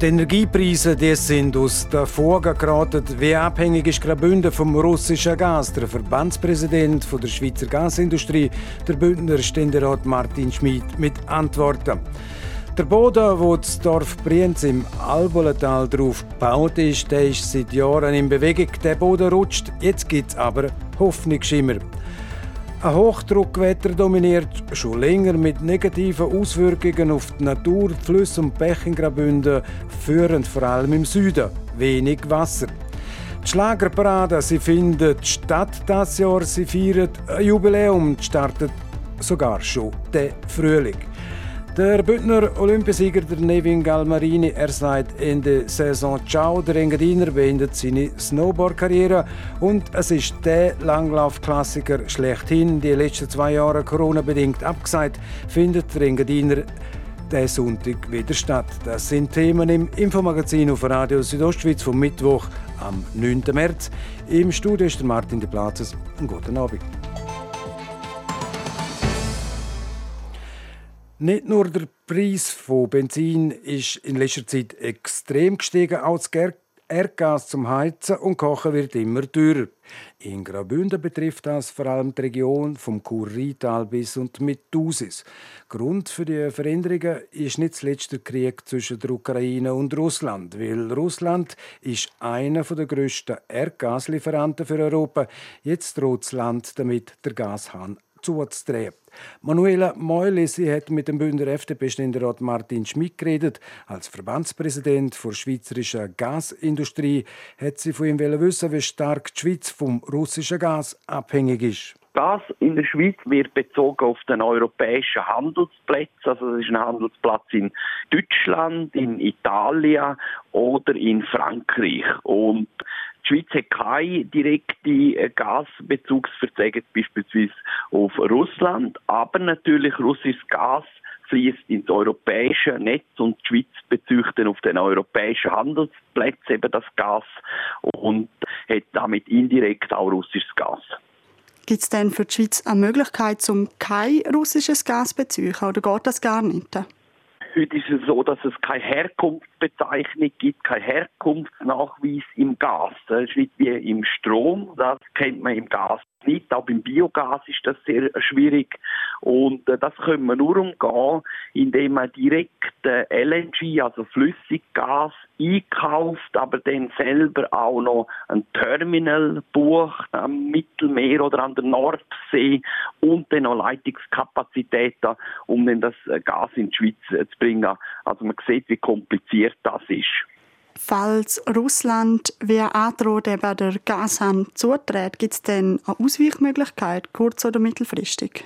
Die Energiepreise, die sind aus den Fugen geraten. Wie abhängig ist Graubünden vom russischen Gas? Der Verbandspräsident der Schweizer Gasindustrie, der Bündner Ständerat Martin Schmid, mit Antworten. Der Boden, wo das Dorf Brienz im Albulental drauf gebaut ist, der ist seit Jahren in Bewegung. Der Boden rutscht, jetzt gibt es aber Hoffnungsschimmer. Ein Hochdruckwetter dominiert schon länger mit negativen Auswirkungen auf die Natur, Flüsse und Bäche in Graubünden, führend vor allem im Süden. Wenig Wasser. Die Schlagerparade, sie findet statt dieses Jahr. Sie feiert ein Jubiläum, startet sogar schon den Frühling. Der Bündner Olympiasieger Nevin Galmarini, er sagt Ende Saison Ciao. Der Engadiner beendet seine Snowboard-Karriere. Und es ist der Langlauf-Klassiker schlechthin, die letzten 2 Jahre Corona-bedingt abgesagt, findet der Engadiner diesen Sonntag wieder statt. Das sind Themen im Infomagazin auf Radio Südostschweiz vom Mittwoch am 9. März. Im Studio ist Martin de Platzes. Einen guten Abend. Nicht nur der Preis von Benzin ist in letzter Zeit extrem gestiegen, auch das Erdgas zum Heizen und Kochen wird immer teurer. In Graubünden betrifft das vor allem die Region vom Kurrital bis und mit Thusis. Grund für die Veränderungen ist nicht zuletzt der Krieg zwischen der Ukraine und Russland, weil Russland ist einer der grössten Erdgaslieferanten für Europa. Jetzt droht das Land damit, der Gashahn zuzudrehen. Manuela Meulissi hat mit dem Bündner FDP-Ständerat Martin Schmid geredet. Als Verbandspräsident der schweizerischen Gasindustrie hat sie von ihm wissen, wie stark die Schweiz vom russischen Gas abhängig ist. Gas in der Schweiz wird bezogen auf den europäischen Handelsplatz. Also es ist ein Handelsplatz in Deutschland, in Italien oder in Frankreich. Und die Schweiz hat keine direkte Gasbezugsverzeichnung beispielsweise auf Russland, aber natürlich russisches Gas fließt ins europäische Netz und die Schweiz bezieht dann auf den europäischen Handelsplatz eben das Gas und hat damit indirekt auch russisches Gas. Gibt es denn für die Schweiz eine Möglichkeit, um kein russisches Gas zu beziehen, oder geht das gar nicht? Heute ist es so, dass es keine Herkunftsbezeichnung gibt, keinen Herkunftsnachweis im Gas. Das ist nicht wie im Strom, das kennt man im Gas nicht. Auch beim Biogas ist das sehr schwierig. Und das können wir nur umgehen, indem man direkt LNG, also Flüssiggas, einkauft, aber dann selber auch noch ein Terminal bucht am Mittelmeer oder an der Nordsee und dann noch Leitungskapazitäten, um dann das Gas in die Schweiz zu bringen. Also man sieht, wie kompliziert das ist. Falls Russland via androht eben der Gashahn zudreht, gibt es dann eine Ausweichmöglichkeit, kurz- oder mittelfristig?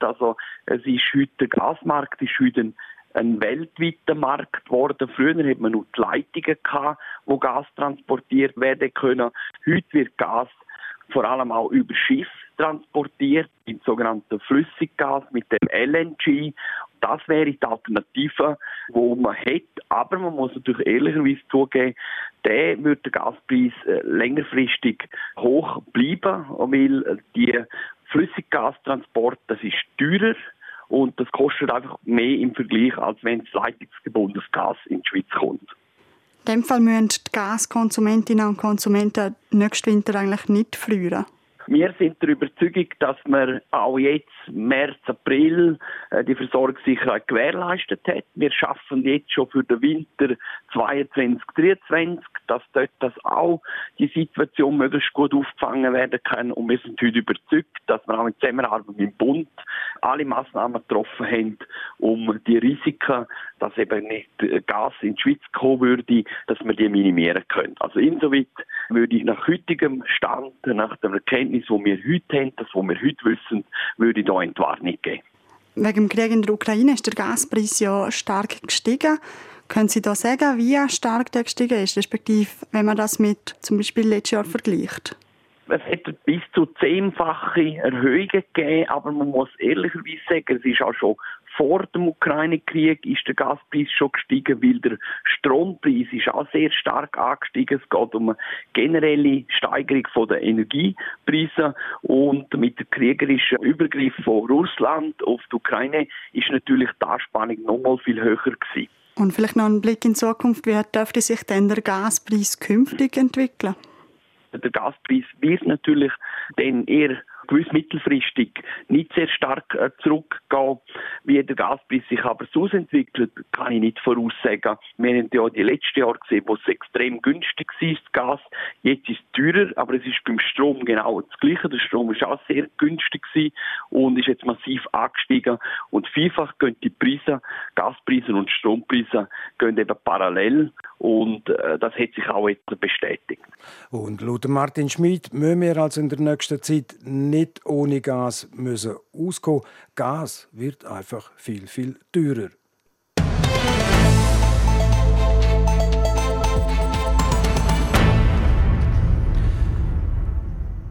Also es ist heute der Gasmarkt, ist heute ein weltweiter Markt geworden. Früher hat man nur die Leitungen gehabt, wo Gas transportiert werden können. Heute wird Gas vor allem auch über Schiff transportiert, mit sogenannten Flüssiggas, mit dem LNG. Das wäre die Alternative, die man hat. Aber man muss natürlich ehrlicherweise zugeben, der wird der Gaspreis längerfristig hoch bleiben, weil die Flüssiggastransport, das ist teurer. Und das kostet einfach mehr im Vergleich, als wenn das leitungsgebundenes Gas in die Schweiz kommt. In dem Fall müssen die Gaskonsumentinnen und Konsumenten nächsten Winter eigentlich nicht frieren. Wir sind der Überzeugung, dass man auch jetzt, März, April, die Versorgungssicherheit gewährleistet hat. Wir schaffen jetzt schon für den Winter 2022/2023, dass dort das auch die Situation möglichst gut aufgefangen werden kann. Und wir sind heute überzeugt, dass wir auch in Zusammenarbeit mit dem Bund alle Massnahmen getroffen haben, um die Risiken, dass eben nicht Gas in die Schweiz kommen würde, dass wir die minimieren können. Also insoweit würde ich nach heutigem Stand, nach dem Erkenntnis, die wir heute haben, das, was wir heute wissen, würde ich da Entwarnung geben. Wegen dem Krieg in der Ukraine ist der Gaspreis ja stark gestiegen. Können Sie da sagen, wie stark der gestiegen ist, respektive wenn man das mit zum Beispiel letztes Jahr vergleicht? Es hat bis zu 10-fache Erhöhungen gegeben, aber man muss ehrlicherweise sagen, es ist auch schon vor dem Ukraine-Krieg ist der Gaspreis schon gestiegen, weil der Strompreis ist auch sehr stark angestiegen. Es geht um eine generelle Steigerung der Energiepreise. Und mit dem kriegerischen Übergriff von Russland auf die Ukraine ist natürlich die Anspannung noch mal viel höher gewesen. Und vielleicht noch ein Blick in die Zukunft. Wie dürfte sich denn der Gaspreis künftig entwickeln? Der Gaspreis wird natürlich dann eher gewiss mittelfristig nicht sehr stark zurückgehen. Wie der Gaspreis sich aber ausentwickelt, kann ich nicht voraussagen. Wir haben ja die letzten Jahre gesehen, wo es extrem günstig war, das Gas. Jetzt ist es teurer, aber es ist beim Strom genau das Gleiche. Der Strom war auch sehr günstig und ist jetzt massiv angestiegen. Und vielfach gehen die Preise, Gaspreise und Strompreise, gehen eben parallel. Und das hat sich auch jetzt bestätigt. Und laut Martin Schmid müssen wir also in der nächsten Zeit nicht ohne Gas müssen auskommen. Gas wird einfach viel, viel teurer.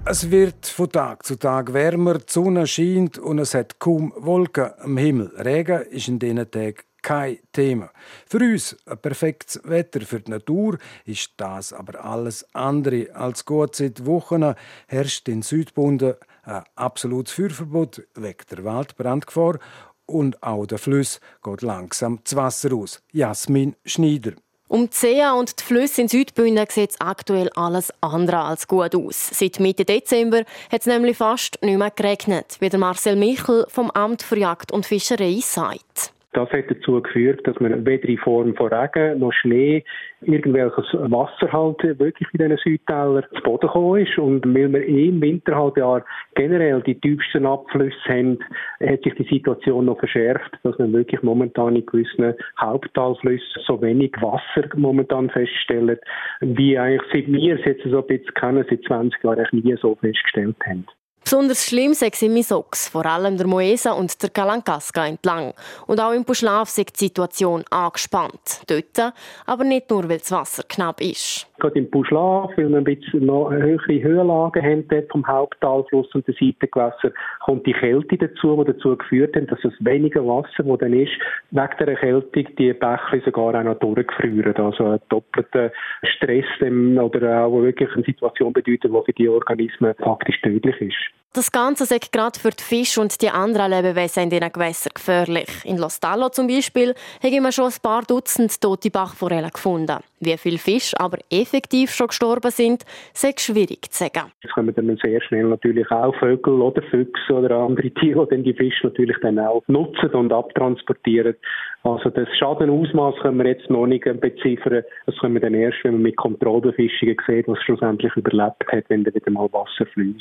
Es wird von Tag zu Tag wärmer, die Sonne scheint und es hat kaum Wolken am Himmel. Regen ist in diesen Tagen kein Thema. Für uns ein perfektes Wetter, für die Natur ist das aber alles andere als gut. Seit Wochen herrscht in Südbunden ein absolutes Feuerverbot wegen der Waldbrandgefahr und auch der Fluss geht langsam das Wasser aus. Jasmin Schneider. Um die Seen und die Flüsse in Südbünden sieht aktuell alles andere als gut aus. Seit Mitte Dezember hat es nämlich fast nicht mehr geregnet, wie Marcel Michel vom Amt für Jagd und Fischerei sagt. Das hat dazu geführt, dass man weder in Form von Regen noch Schnee, irgendwelches Wasser halt wirklich in diesen Südtälern zu Boden gekommen ist. Und weil wir im Winterhalbjahr generell die tiefsten Abflüsse haben, hat sich die Situation noch verschärft, dass man wirklich momentan in gewissen Haupttalflüssen so wenig Wasser momentan feststellt, wie eigentlich seit wir es jetzt so ein bisschen kennen, seit 20 Jahren nie so festgestellt haben. Besonders schlimm sei es in Misox, vor allem der Moesa und der Kalankaska entlang. Und auch im Puschlav sei die Situation angespannt. Dort aber nicht nur, weil das Wasser knapp ist. Gerade im Puschlav, weil wir ein bisschen noch höhere Höhenlagen haben, dort vom Haupttalfluss und den Seitengewässern, kommt die Kälte dazu, die dazu geführt hat, dass das weniger Wasser, das dann ist, wegen der Erkältung die Bäche sogar auch noch durchgefrieren. Also einen doppelten Stress oder auch wirklich eine Situation bedeutet, die für die Organismen faktisch tödlich ist. Das Ganze sei gerade für die Fische und die anderen Lebewesen in diesen Gewässern gefährlich. In Lostallo zum Beispiel haben wir schon ein paar Dutzend tote Bachforellen gefunden. Wie viele Fische aber effektiv schon gestorben sind, sei schwierig zu sagen. Es kommen dann sehr schnell natürlich auch Vögel oder Füchse oder andere Tiere, die dann die Fische natürlich dann auch nutzen und abtransportieren. Also das Schadenausmaß können wir jetzt noch nicht beziffern. Das können wir dann erst, wenn man mit Kontrollbefischungen sieht, was schlussendlich überlebt hat, wenn dann wieder mal Wasser fließt.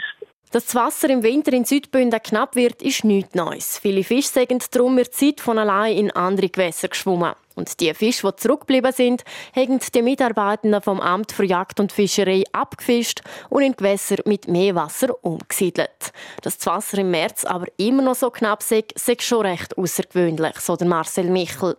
Dass das Wasser im Winter in Südbünden knapp wird, ist nichts Neues. Viele Fische sind darum mit der Zeit von allein in andere Gewässer geschwommen. Und die Fische, die zurückgeblieben sind, haben die Mitarbeitenden vom Amt für Jagd und Fischerei abgefischt und in Gewässer mit mehr Wasser umgesiedelt. Dass das Wasser im März aber immer noch so knapp sei schon recht außergewöhnlich, so der Marcel Michel.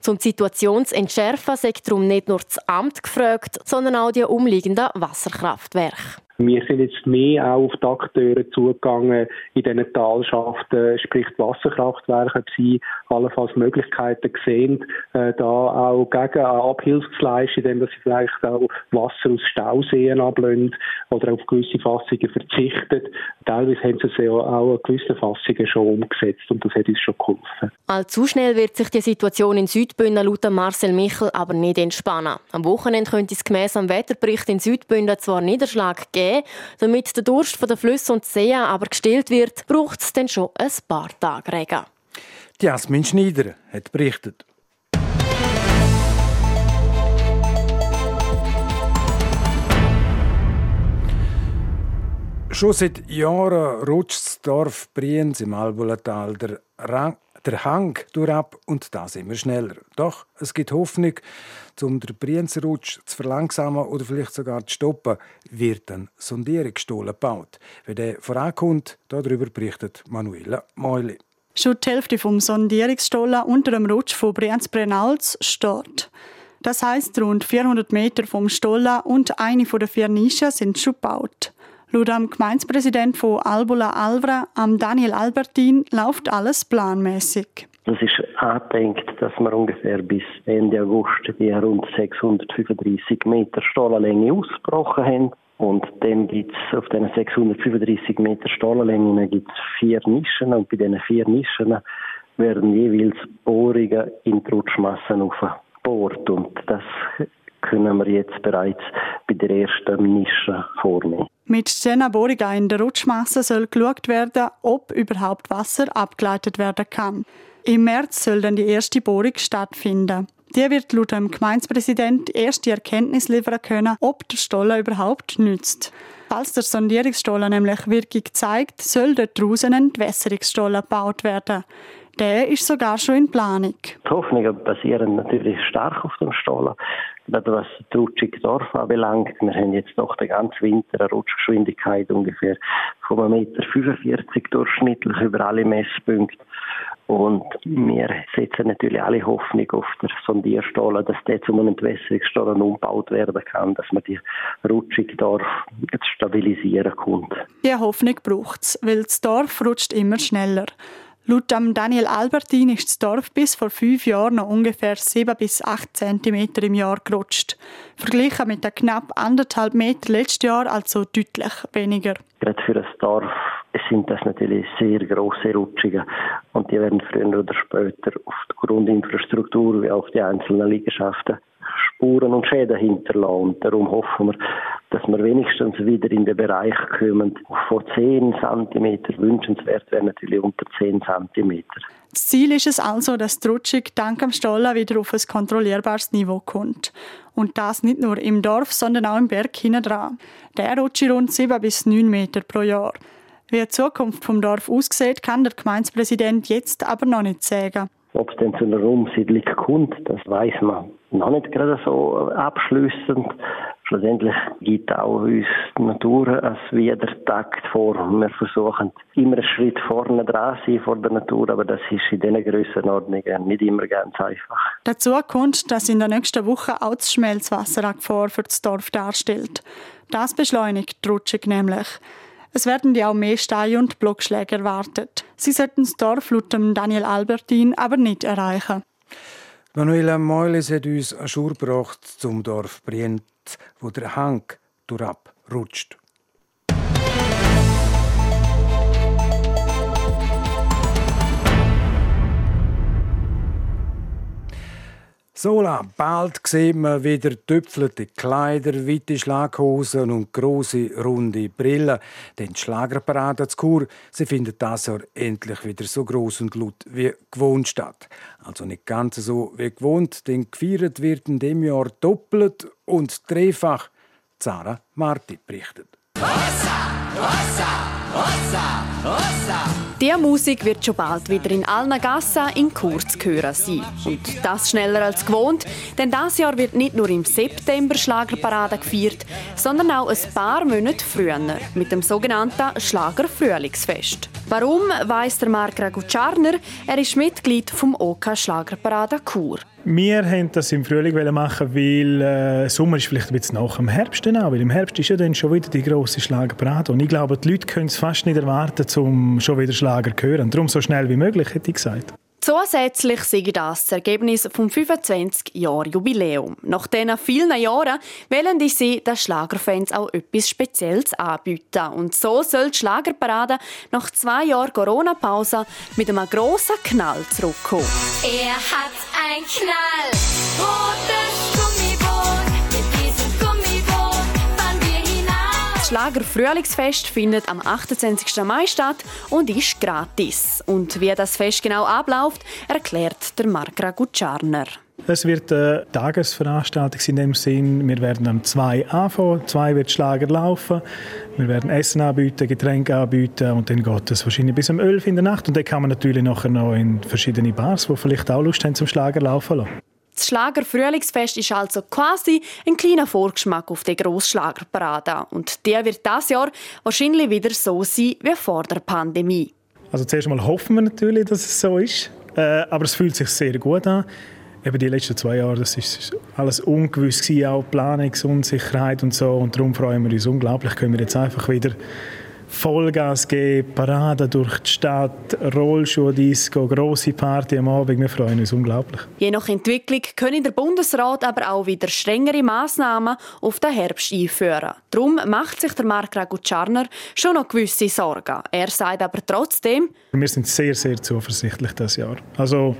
Zum Situation zu entschärfen, sei darum nicht nur das Amt gefragt, sondern auch die umliegenden Wasserkraftwerke. Wir sind jetzt mehr auch auf die Akteure zugegangen in diesen Talschaften, sprich die Wasserkraftwerke, ob sie allenfalls Möglichkeiten sehen, da auch gegen Abhilfe zu leisten, indem sie vielleicht auch Wasser aus Stauseen ablösen oder auf gewisse Fassungen verzichten. Teilweise haben sie es ja auch an gewissen Fassungen schon umgesetzt und das hat uns schon geholfen. Allzu schnell wird sich die Situation in Südbünden laut Marcel Michel aber nicht entspannen. Am Wochenende könnte es gemäss am Wetterbericht in Südbünden zwar Niederschlag geben, damit der Durst von den Flüssen und Seen aber gestillt wird, braucht es dann schon ein paar Tage Regen. Jasmin Schneider hat berichtet. Schon seit Jahren rutscht das Dorf Brienz im Albulental der Hang durchab und das immer schneller. Doch es gibt Hoffnung, um den Brienzerrutsch zu verlangsamen oder vielleicht sogar zu stoppen, wird ein Sondierungsstollen gebaut. Wenn der vorankommt, darüber berichtet Manuela Meulissi. Schon die Hälfte des Sondierungsstollen unter dem Rutsch von Brienz-Brenalz steht. Das heisst, rund 400 Meter vom Stollen und eine der 4 Nischen sind schon gebaut. Laut dem Gemeindepräsidenten von Albula Alvra, Daniel Albertin, läuft alles planmäßig. Das ist angedenkt, dass wir ungefähr bis Ende August die rund 635 Meter Stollenlänge ausgebrochen haben. Und dann gibt es auf diesen 635 Meter Stollenlängen gibt's 4 Nischen. Und bei diesen 4 Nischen werden jeweils Bohrungen in die Rutschmassen aufgebohrt. Und das können wir jetzt bereits bei der ersten Nische vornehmen. Mit diesen Bohrungen in der Rutschmasse soll geschaut werden, ob überhaupt Wasser abgeleitet werden kann. Im März soll dann die erste Bohrung stattfinden. Die wird laut dem Gemeindepräsidenten erst die Erkenntnis liefern können, ob der Stollen überhaupt nützt. Falls der Sondierungsstollen nämlich Wirkung zeigt, soll dort draussen ein Entwässerungsstollen gebaut werden. Der ist sogar schon in Planung. Die Hoffnungen basieren natürlich stark auf dem Stollen. Was die rutschige Dorf anbelangt, wir haben jetzt doch den ganzen Winter eine Rutschgeschwindigkeit ungefähr von 1,45 Meter durchschnittlich über alle Messpunkte. Und wir setzen natürlich alle Hoffnung auf den Sondierstollen, dass der zu einem Entwässerungsstollen umgebaut werden kann, dass man die rutschige Dorf zu stabilisieren kommt. Die Hoffnung braucht es, weil das Dorf rutscht immer schneller. Laut Daniel Albertin ist das Dorf bis vor 5 Jahren noch ungefähr 7 bis 8 cm im Jahr gerutscht. Verglichen mit den knapp 1,5 Meter letztes Jahr also deutlich weniger. Gerade für das Dorf sind das natürlich sehr grosse Rutschungen. Und die werden früher oder später auf die Grundinfrastruktur wie auch die einzelnen Liegenschaften Spuren und Schäden hinterlassen. Und darum hoffen wir, dass wir wenigstens wieder in den Bereich kommen. Von 10 cm wünschenswert wäre natürlich unter 10 cm. Das Ziel ist es also, dass die Rutschung dank dem Stollen wieder auf ein kontrollierbares Niveau kommt. Und das nicht nur im Dorf, sondern auch im Berg hinten dran. Der rutscht rund 7 bis 9 Meter pro Jahr. Wie die Zukunft vom Dorf aussieht, kann der Gemeindepräsident jetzt aber noch nicht sagen. Ob es denn zu einer Umsiedlung kommt, das weiss man noch nicht gerade so abschliessend. Schlussendlich gibt auch uns die Natur als Widertakt vor. Wir versuchen immer einen Schritt vorne dran zu sein vor der Natur, aber das ist in diesen Grössenordnungen nicht immer ganz einfach. Dazu kommt, dass in der nächsten Woche auch das Schmelzwasser eine Gefahr für das Dorf darstellt. Das beschleunigt die Rutschung nämlich. Es werden ja auch mehr Steine und Blockschläge erwartet. Sie sollten das Dorf laut Daniel Albertin aber nicht erreichen. Manuela Meulissi hat uns eine Schur gebracht zum Dorf Brienz, wo der Hang durchabrutscht. Sola, bald sieht man wieder tüpfelte Kleider, weite Schlaghosen und grosse, runde Brillen. Denn die Schlagerparade zu Chur, sie findet das Jahr endlich wieder so gross und laut wie gewohnt statt. Also nicht ganz so wie gewohnt, denn gefeiert wird in diesem Jahr doppelt und dreifach. Zara Marti berichtet. Ossa, ossa, ossa, ossa. Diese Musik wird schon bald wieder in Alnagassa in Chur zu hören sein. Und das schneller als gewohnt, denn dieses Jahr wird nicht nur im September Schlagerparade gefeiert, sondern auch ein paar Monate früher, mit dem sogenannten Schlagerfrühlingsfest. Warum, weiss der Marc Ragutscharner. Er ist Mitglied vom OK Schlagerparade Chur. Wir wollten das im Frühling machen, weil Sommer ist vielleicht ein bisschen nach dem Herbst. Weil im Herbst ist ja dann schon wieder die grosse Schlagerparade. Und ich glaube, die Leute können es fast nicht erwarten, um schon wieder Schlager zu hören. Darum so schnell wie möglich, hätte ich gesagt. Zusätzlich sei das das Ergebnis vom 25-Jahr-Jubiläum. Nach diesen vielen Jahren wollen sie den Schlagerfans auch etwas Spezielles anbieten. Und so soll die Schlagerparade nach 2 Jahren Corona-Pause mit einem grossen Knall zurückkommen. Er hat einen Knall, rotes Gummiboot, mit diesem Gummiboot fahren wir hinein. Das Schlagerfrühlingsfest findet am 28. Mai statt und ist gratis. Und wie das Fest genau abläuft, erklärt der Marc Ragutscharner. Es wird eine Tagesveranstaltung in dem Sinn, wir werden am 2 anfangen, 2 wird Schlager laufen, wir werden Essen anbieten, Getränke anbieten und dann geht es wahrscheinlich bis um 11 in der Nacht und dann kann man natürlich nachher noch in verschiedene Bars, die vielleicht auch Lust haben zum Schlager laufen lassen. Das Schlager-Frühlingsfest ist also quasi ein kleiner Vorgeschmack auf die grosse Schlagerparade und der wird dieses Jahr wahrscheinlich wieder so sein wie vor der Pandemie. Also zuerst mal hoffen wir natürlich, dass es so ist, aber es fühlt sich sehr gut an. Eben die letzten 2 Jahre, das war alles ungewiss, auch Planungsunsicherheit und so. Und darum freuen wir uns unglaublich, können wir jetzt einfach wieder Vollgas geben, Parade durch die Stadt, Rollschuh-Disco, grosse Party am Abend. Wir freuen uns unglaublich. Je nach Entwicklung können der Bundesrat aber auch wieder strengere Massnahmen auf den Herbst einführen. Darum macht sich der Marc Ragutscharner schon noch gewisse Sorgen. Er sagt aber trotzdem: Wir sind sehr, sehr zuversichtlich dieses Jahr. Also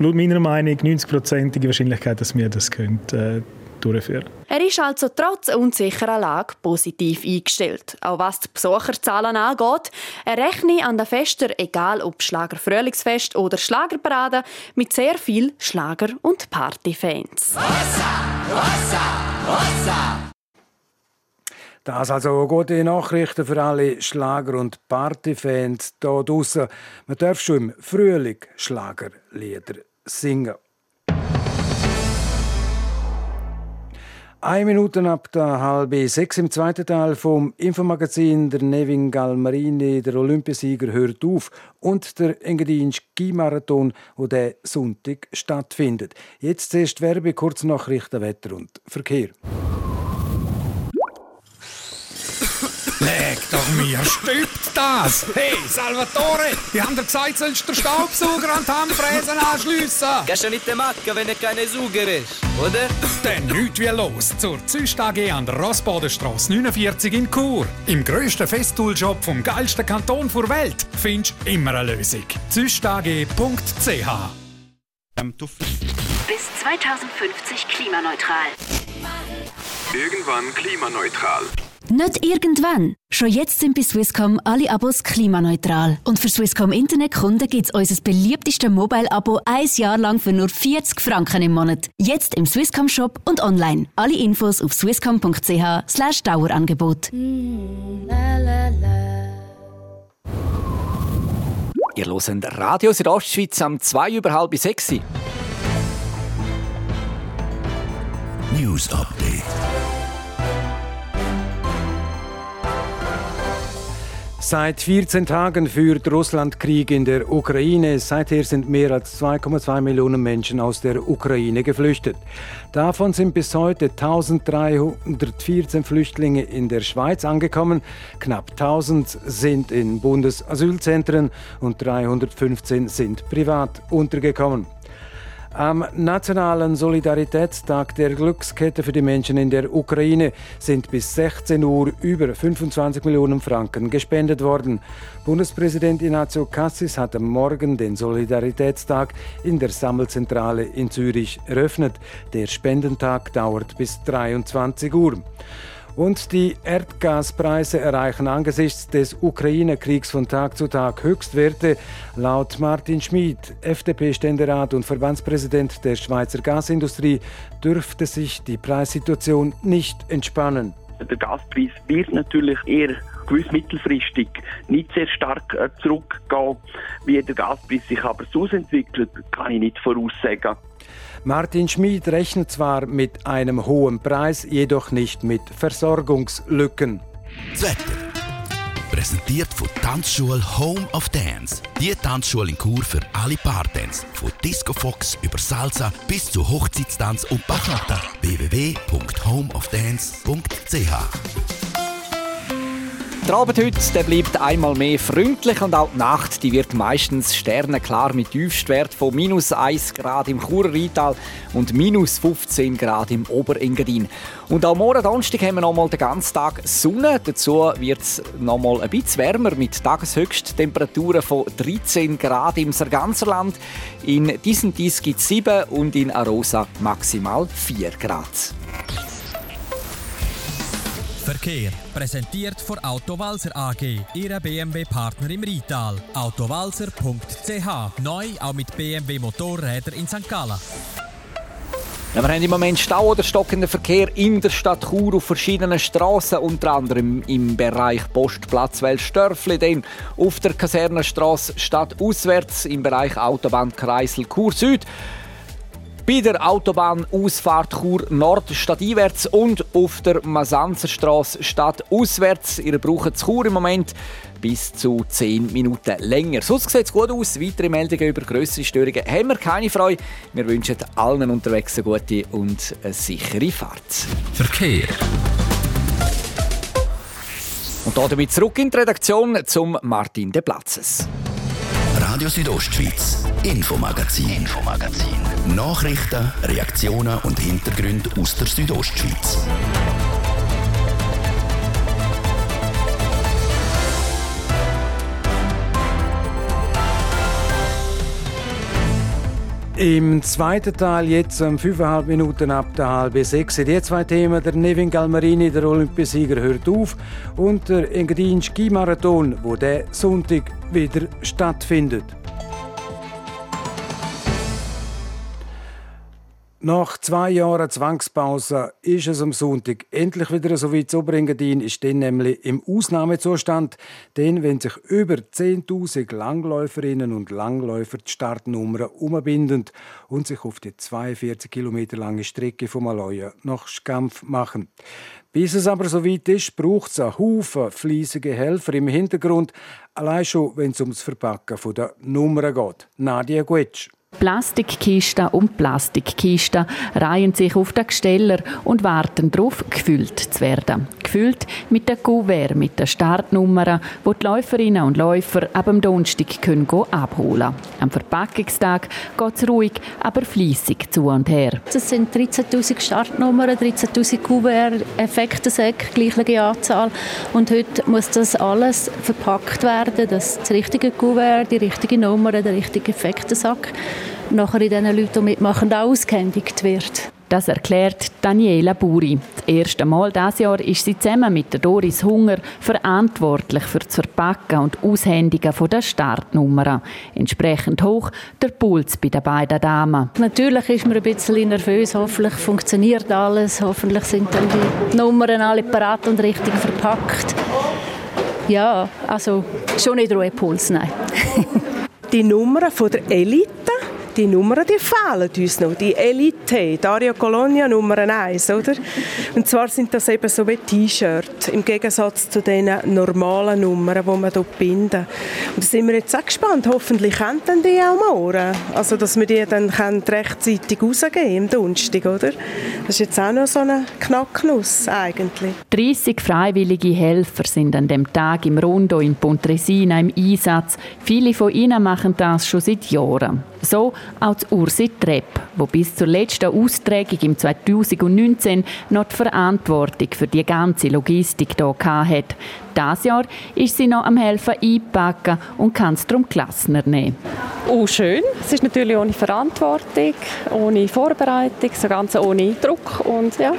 laut meiner Meinung 90%ige Wahrscheinlichkeit, dass wir das können. Er ist also trotz unsicherer Lage positiv eingestellt. Auch was die Besucherzahlen angeht, er rechne an den Festen, egal ob Schlager Frühlingsfest oder Schlagerparade, mit sehr vielen Schlager- und Partyfans. Das also gute Nachrichten für alle Schlager- und Partyfans hier draussen. Man darf schon im Frühling Schlagerlieder singen. 1 Minute ab der 5:30 im zweiten Teil vom Infomagazin. Der Nevin Galmarini, der Olympiasieger, hört auf und der Engadin Ski Marathon, der diesen Sonntag stattfindet. Jetzt zuerst Werbe, kurz Nachrichten, Wetter und Verkehr. Leg doch mir, stimmt das? Hey, Salvatore, die haben dir gesagt, sollst den Staubsauger an die Handfräsen anschliessen. Kannst du nicht machen, wenn du keine Sauger ist, oder? Dann nichts wie los zur Zyst AG an der Rossbodenstrasse 49 in Chur. Im grössten Festool-Shop vom geilsten Kanton der Welt findest du immer eine Lösung. zystag.ch. Bis 2050 klimaneutral. Irgendwann klimaneutral. Nicht irgendwann. Schon jetzt sind bei Swisscom alle Abos klimaneutral. Und für Swisscom Internetkunden gibt es unser beliebtestes Mobile-Abo 1 Jahr lang für nur 40 Franken im Monat. Jetzt im Swisscom-Shop und online. Alle Infos auf swisscom.ch/Dauerangebot. Ihr hört Radio Südostschweiz am 5:02. News Update. Seit 14 Tagen führt Russland Krieg in der Ukraine. Seither sind mehr als 2,2 Millionen Menschen aus der Ukraine geflüchtet. Davon sind bis heute 1314 Flüchtlinge in der Schweiz angekommen. Knapp 1000 sind in Bundesasylzentren und 315 sind privat untergekommen. Am Nationalen Solidaritätstag der Glückskette für die Menschen in der Ukraine sind bis 16 Uhr über 25 Millionen Franken gespendet worden. Bundespräsident Ignazio Cassis hat am Morgen den Solidaritätstag in der Sammelzentrale in Zürich eröffnet. Der Spendentag dauert bis 23 Uhr. Und die Erdgaspreise erreichen angesichts des Ukraine-Kriegs von Tag zu Tag Höchstwerte. Laut Martin Schmid, FDP-Ständerat und Verbandspräsident der Schweizer Gasindustrie, dürfte sich die Preissituation nicht entspannen. Der Gaspreis wird natürlich eher gewiss mittelfristig nicht sehr stark zurückgehen. Wie der Gaspreis sich aber sonst entwickelt, kann ich nicht voraussagen. Martin Schmid rechnet zwar mit einem hohen Preis, jedoch nicht mit Versorgungslücken. Das Wetter. Präsentiert von Tanzschule Home of Dance. Die Tanzschule in Chur für alle Partys. Von Discofox über Salsa bis zu Hochzeitstanz und Bachata. www.homeofdance.ch. Der Abend heute, der bleibt einmal mehr freundlich und auch die Nacht, die wird meistens sternenklar mit Tiefstwert von -1 Grad im Churer Rheintal und -15 Grad im Oberengadin. Und am morgen Donnerstag haben wir nochmal den ganzen Tag Sonne. Dazu wird es nochmal ein bisschen wärmer mit Tageshöchsttemperaturen von 13 Grad im Sarganserland. In Disentis gibt es 7 und in Arosa maximal 4 Grad. Verkehr. Präsentiert von Auto Walser AG, Ihrer BMW-Partner im Rheintal. Autowalser.ch. Neu auch mit BMW-Motorrädern in St. Gallen. Ja, wir haben im Moment Stau oder stockenden Verkehr in der Stadt Chur auf verschiedenen Strassen, unter anderem im Bereich Postplatz Welsdörfli, dann auf der Kasernenstrasse stadtauswärts im Bereich Autobahnkreisel Chur Süd. Bei der Autobahnausfahrt Chur Nord stadteinwärts und auf der Masanzerstrasse stadtauswärts. Ihr braucht Chur im Moment bis zu 10 Minuten länger. Sonst sieht es gut aus. Weitere Meldungen über grössere Störungen haben wir keine Freude. Wir wünschen allen unterwegs eine gute und eine sichere Fahrt. Verkehr. Und damit zurück in die Redaktion zum Martin de Platzes. Radio Südostschweiz, Infomagazin. Nachrichten, Reaktionen und Hintergründe aus der Südostschweiz. Im zweiten Teil jetzt 5,5 Minuten ab der halben 6. Die zwei Themen, der Nevin Galmarini, der Olympiasieger, hört auf und der Engadin Ski Marathon, wo der Sonntag wieder stattfindet. Nach 2 Jahren Zwangspause ist es am Sonntag endlich wieder so weit zu Oberengadin, ist dann nämlich im Ausnahmezustand. Denn wenn sich über 10'000 Langläuferinnen und Langläufer die Startnummern umbinden und sich auf die 42 Kilometer lange Strecke vom Aloja nach Schampf machen. Bis es aber so weit ist, braucht es einen Haufen fleissige Helfer im Hintergrund, allein schon, wenn es ums Verpacken der Nummern geht. Nadia Guetsch. Plastikkisten um Plastikkisten reihen sich auf den Gesteller und warten darauf, gefüllt zu werden. Gefüllt mit den Kuverts, mit den Startnummern, die die Läuferinnen und Läufer ab dem Donnerstag können abholen können. Am Verpackungstag geht es ruhig, aber fleissig zu und her. Es sind 13'000 Startnummern, 13'000 Kuverts, Effektensäcke, gleiche Anzahl. Und heute muss das alles verpackt werden, dass das richtige Kuvert, die richtige Nummer, der richtige Effektensack nachher in diesen Leuten, die mitmachen, auch ausgehändigt wird. Das erklärt Daniela Buri. Das erste Mal dieses Jahr ist sie zusammen mit der Doris Hunger verantwortlich für das Verpacken und Aushändigen der Startnummern. Entsprechend hoch der Puls bei den beiden Damen. Natürlich ist man ein bisschen nervös. Hoffentlich funktioniert alles. Hoffentlich sind dann die Nummern alle parat und richtig verpackt. Ja, also schon nicht Ruhepuls, nein. Die Nummern der Elite, die Nummern, die fehlen uns noch. Die Elite, Dario Colonia Nummer 1, oder? Und zwar sind das eben so wie T-Shirts, im Gegensatz zu den normalen Nummern, die man dort binden. Und da sind wir jetzt auch gespannt. Hoffentlich haben die auch morgen. Also, dass wir die dann rechtzeitig rausgeben am Donnerstag, oder? Das ist jetzt auch noch so eine Knacknuss, eigentlich. 30 freiwillige Helfer sind an dem Tag im Rondo in Pontresina im Einsatz. Viele von ihnen machen das schon seit Jahren. So auch Ursi Trepp, die bis zur letzten Austragung im 2019 noch die Verantwortung für die ganze Logistik hier hatte. Dieses Jahr ist sie noch am Helfen einpacken und kann es darum Klassner nehmen. Oh, schön. Es ist natürlich ohne Verantwortung, ohne Vorbereitung, so ganz ohne Druck und ja,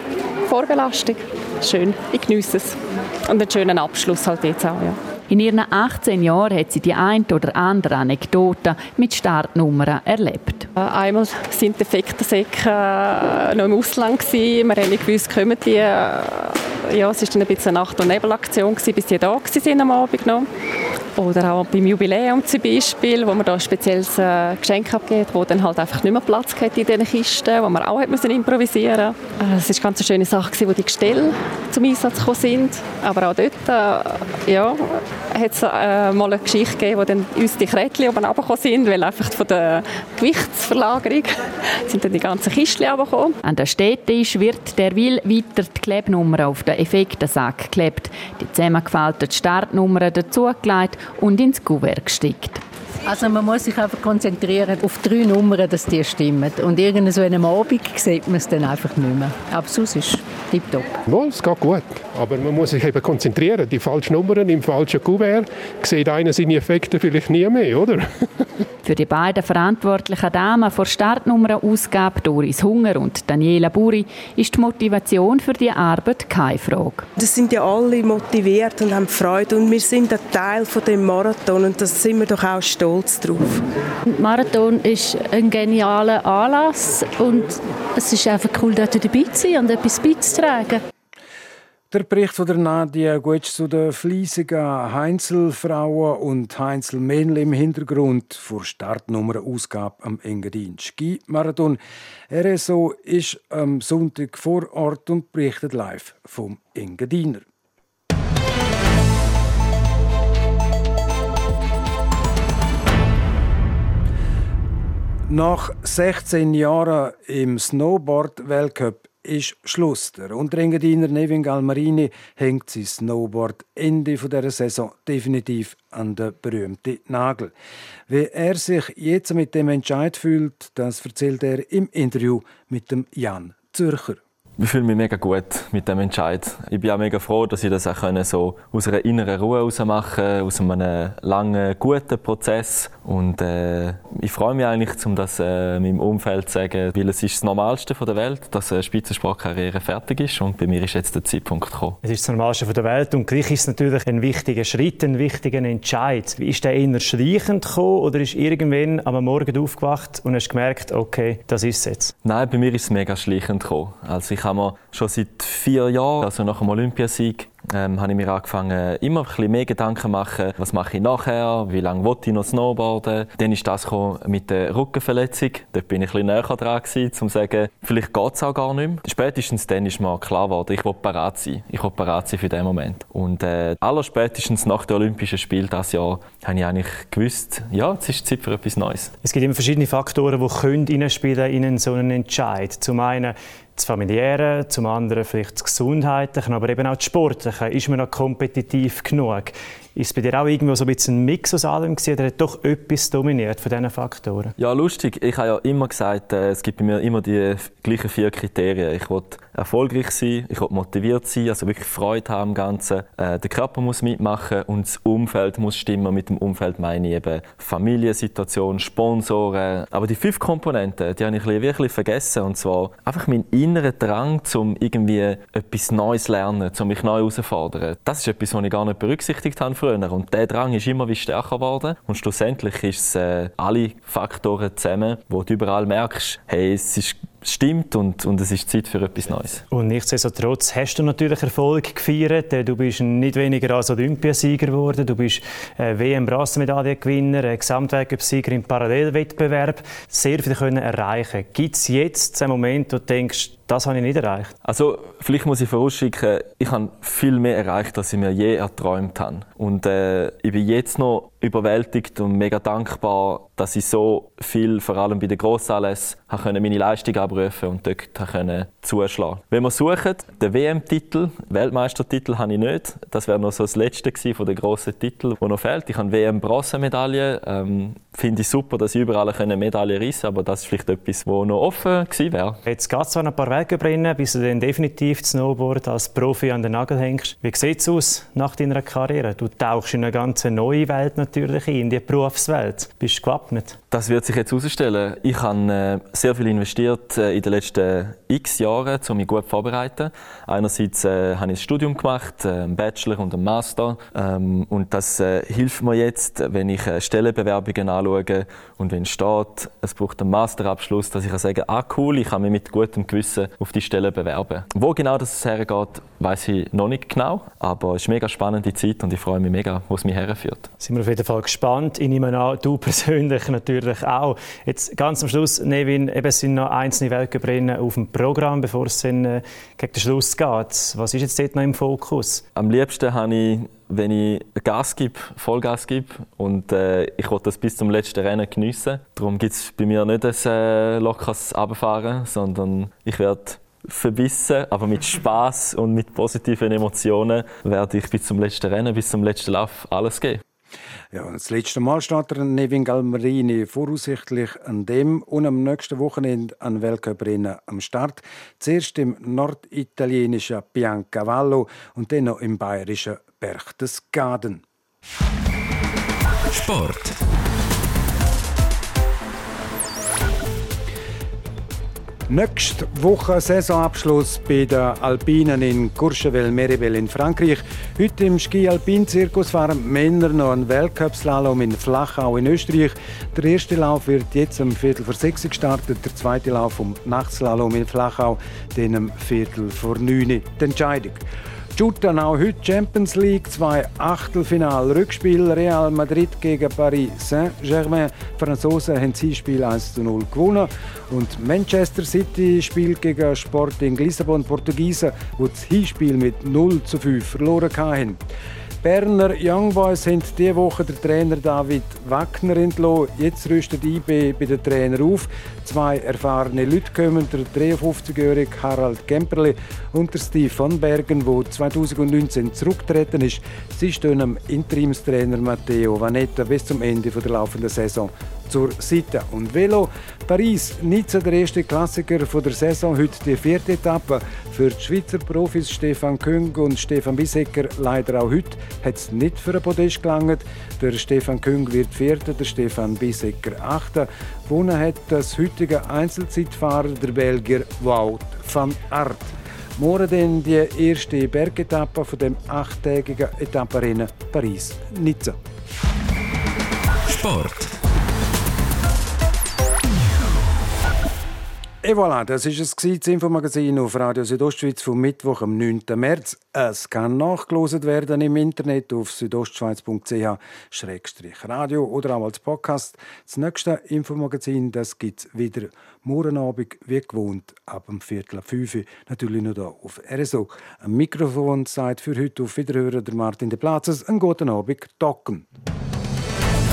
Vorbelastung. Schön, ich geniesse es. Und einen schönen Abschluss halt jetzt auch, ja. In ihren 18 Jahren hat sie die ein oder andere Anekdote mit Startnummern erlebt. Einmal waren die Effektensäcke noch im Ausland. Wir haben nicht gewusst, kommen die. Ja, es war dann ein bisschen eine Nacht- und Nebelaktion, bis die da waren am Abend noch. Oder auch beim Jubiläum zum Beispiel, wo man da ein spezielles Geschenk abgibt, wo dann halt einfach nicht mehr Platz hatte in diesen Kisten, wo man auch improvisieren musste. Es war eine ganz schöne Sache, wo die Gestelle zum Einsatz gekommen sind. Aber auch dort hat es mal eine Geschichte gegeben, wo dann uns die Krätchen oben runtergekommen sind, weil einfach von der Gewichtsverlagerung sind dann die ganzen Kisten runtergekommen. An der Städtisch wird derweil weiter die Klebnummer auf den Effektensack geklebt, die zusammengefaltete Startnummern dazugelegt und ins Kuvert gesteckt. Also man muss sich einfach konzentrieren auf 3 Nummern, dass die stimmen. Und irgendwann so einem Abend sieht man es dann einfach nicht mehr. Aber sonst ist tipptopp. Ja, es geht gut, aber man muss sich eben konzentrieren. Die falschen Nummern im falschen Kuvert sieht einer seine Effekte vielleicht nie mehr, oder? Für die beiden verantwortlichen Damen vor Startnummernausgabe Doris Hunger und Daniela Buri ist die Motivation für die Arbeit keine Frage. Das sind ja alle motiviert und haben Freude und wir sind ein Teil von dem Marathon und da sind wir doch auch stolz drauf. Der Marathon ist ein genialer Anlass und es ist einfach cool, dort dabei zu sein und etwas beizutragen. Der Bericht von der Nadia Guetsch zu den fleissigen Heinzelfrauen und Heinzelmännchen im Hintergrund vor Startnummerausgabe am Engadin Ski Marathon. RSO ist am Sonntag vor Ort und berichtet live vom Engadiner. Nach 16 Jahren im Snowboard-Weltcup ist Schluss. Der Unterengadiner Nevin Galmarini hängt sein Snowboard Ende dieser Saison definitiv an den berühmten Nagel. Wie er sich jetzt mit dem Entscheid fühlt, das erzählt er im Interview mit dem Jan Zürcher. Ich fühle mich mega gut mit dem Entscheid. Ich bin auch mega froh, dass ich das auch so aus einer inneren Ruhe heraus machen konnte, aus einem langen, guten Prozess. Und ich freue mich eigentlich, um das meinem Umfeld zu sagen, weil es ist das Normalste der Welt, dass eine Spitzensportkarriere fertig ist. Und bei mir ist jetzt der Zeitpunkt gekommen. Es ist das Normalste der Welt und gleich ist es natürlich ein wichtiger Schritt, ein wichtiger Entscheid. Ist der eher schleichend gekommen oder ist irgendwann am Morgen aufgewacht und hast gemerkt, okay, das ist es jetzt? Nein, bei mir ist es mega schleichend gekommen. Also ich habe mir schon seit 4 Jahren, also nach dem Olympiasieg, habe ich mir angefangen, immer ein bisschen mehr Gedanken zu machen, was mache ich nachher, wie lange will ich noch snowboarden. Dann ist das gekommen mit der Rückenverletzung. Dort bin ich ein bisschen näher dran gewesen, um zu sagen, vielleicht geht es auch gar nicht mehr. Spätestens dann ist mir klar geworden, ich will bereit sein. Ich will bereit sein für diesen Moment. Und allerspätestens nach den Olympischen Spielen dieses Jahr habe ich eigentlich gewusst, ja, jetzt ist Zeit für etwas Neues. Es gibt immer verschiedene Faktoren, die hineinspielen in so einen Entscheid. Zum einen das Familiäre, zum anderen vielleicht das Gesundheitliche, aber eben auch das Sportliche. Ist man noch kompetitiv genug? Ist es bei dir auch irgendwo so ein bisschen ein Mix aus allem gewesen, oder hat doch etwas dominiert von diesen Faktoren? Ja, lustig. Ich habe ja immer gesagt, es gibt bei mir immer die gleichen 4 Kriterien. Ich will erfolgreich sein, ich will motiviert sein, also wirklich Freude haben am Ganzen. Der Körper muss mitmachen und das Umfeld muss stimmen. Mit dem Umfeld meine ich eben Familiensituation, Sponsoren. Aber die 5 Komponenten, die habe ich wirklich vergessen. Und zwar einfach mein innerer Drang, um irgendwie etwas Neues zu lernen, um mich neu herauszufordern. Das ist etwas, was ich gar nicht berücksichtigt habe. Und dieser Drang ist immer stärker geworden. Und schlussendlich ist es alle Faktoren zusammen, wo du überall merkst, hey, es ist stimmt und es ist Zeit für etwas Neues. Und nichtsdestotrotz hast du natürlich Erfolg gefeiert. Du bist nicht weniger als Olympiasieger geworden. Du bist WM-Bronzemedaillengewinner, Gesamtweltcup-Sieger im Parallelwettbewerb. Sehr viel können erreichen. Gibt es jetzt einen Moment, wo du denkst, das habe ich nicht erreicht? Also, vielleicht muss ich vorausschicken, ich habe viel mehr erreicht, als ich mir je erträumt habe. Und ich bin jetzt noch überwältigt und mega dankbar, dass ich so viel, vor allem bei den Grossanlässen, meine Leistung abrufen und dort zuschlagen. Wenn wir suchen, den WM-Titel, Weltmeistertitel habe ich nicht. Das wäre noch so das Letzte von den grossen Titeln, die noch fehlt. Ich habe WM-Bronzemedaille. Finde ich super, dass ich überall Medaillen reissen kann, aber das ist vielleicht etwas, das noch offen gewesen wäre. Jetzt geht es zwar noch ein paar Weltcuprennen, bis du dann definitiv das Snowboard als Profi an den Nagel hängst. Wie sieht es aus nach deiner Karriere? Du tauchst in eine ganz neue Welt natürlich ein, in die Berufswelt. Bist du gewappnet? Das wird sich jetzt herausstellen. Ich habe sehr viel investiert in den letzten x Jahren, um mich gut vorzubereiten. Einerseits habe ich ein Studium gemacht, einen Bachelor und einen Master. Und das hilft mir jetzt, wenn ich Stellenbewerbungen anschaue und wenn es steht, es braucht einen Masterabschluss, dass ich sagen kann, ah cool, ich kann mich mit gutem Gewissen auf die Stelle bewerben. Wo genau das hergeht, weiss ich noch nicht genau. Aber es ist eine mega spannende Zeit und ich freue mich mega, wo es mich herführt. Sind wir auf jeden Fall gespannt. Ich nehme an, du persönlich natürlich auch. Jetzt ganz am Schluss, Nevin, eben sind noch einzelne Weltcuprennen auf dem Programm, bevor es dann gegen den Schluss geht. Was ist jetzt dort noch im Fokus? Am liebsten habe ich, wenn ich Gas gebe, Vollgas gebe und ich will das bis zum letzten Rennen geniessen. Darum gibt es bei mir nicht ein lockeres Runterfahren, sondern ich werde verbissen, aber mit Spass und mit positiven Emotionen werde ich bis zum letzten Rennen, bis zum letzten Lauf alles geben. Ja, das letzte Mal steht der Nevin Galmarini voraussichtlich an dem und am nächsten Wochenende an Weltcuprennen am Start. Zuerst im norditalienischen Piancavallo und dann noch im bayerischen Berchtesgaden. Sport. Nächste Woche Saisonabschluss bei den Alpinen in Courchevel-Meribel in Frankreich. Heute im Ski-Alpin-Zirkus fahren Männer noch einen Weltcup-Slalom in Flachau in Österreich. Der erste Lauf wird jetzt um 5:45 gestartet, der zweite Lauf um Nachtslalom in Flachau, dann um 8:45 die Entscheidung. Shooten auch heute Champions League, 2 Achtelfinal-Rückspiel, Real Madrid gegen Paris Saint-Germain. Die Franzosen haben das Spiel 1:0 gewonnen. Und Manchester City spielt gegen Sporting Lissabon, Portugiesen, die das Hinspiel mit 0:5 verloren haben. Berner Young Boys haben diese Woche der Trainer David Wagner entlassen. Jetzt rüstet IB bei den Trainern auf. Zwei erfahrene Leute kommen, der 53-jährige Harald Gemperle und der Steve von Bergen, der 2019 zurückgetreten ist. Sie stehen dem Interimstrainer Matteo Vanetta bis zum Ende der laufenden Saison zur Seite. Und Velo, Paris-Nizza, der erste Klassiker der Saison, heute die vierte Etappe. Für die Schweizer Profis Stefan Küng und Stefan Bissegger leider auch heute hat es nicht für ein Podest gelangt. Der Stefan Küng wird Vierter, der Stefan Bissegger Achter. Gewonnen hat das heutige Einzelzeitfahrer, der Belgier Wout van Aert. Morgen dann die erste Bergetappe von dem 8-tägigen Etappenrennen Paris-Nizza. Sport. Et voilà, das war es, das Infomagazin auf Radio Südostschweiz vom Mittwoch, am 9. März. Es kann nachgelesen werden im Internet auf südostschweiz.ch/radio oder auch als Podcast. Das nächste Infomagazin gibt es wieder morgen Abend, wie gewohnt, ab 16:45. Natürlich noch hier auf RSO. Am Mikrofon sagt für heute auf Wiederhören der Martin de Platzes. Einen guten Abend, Docken.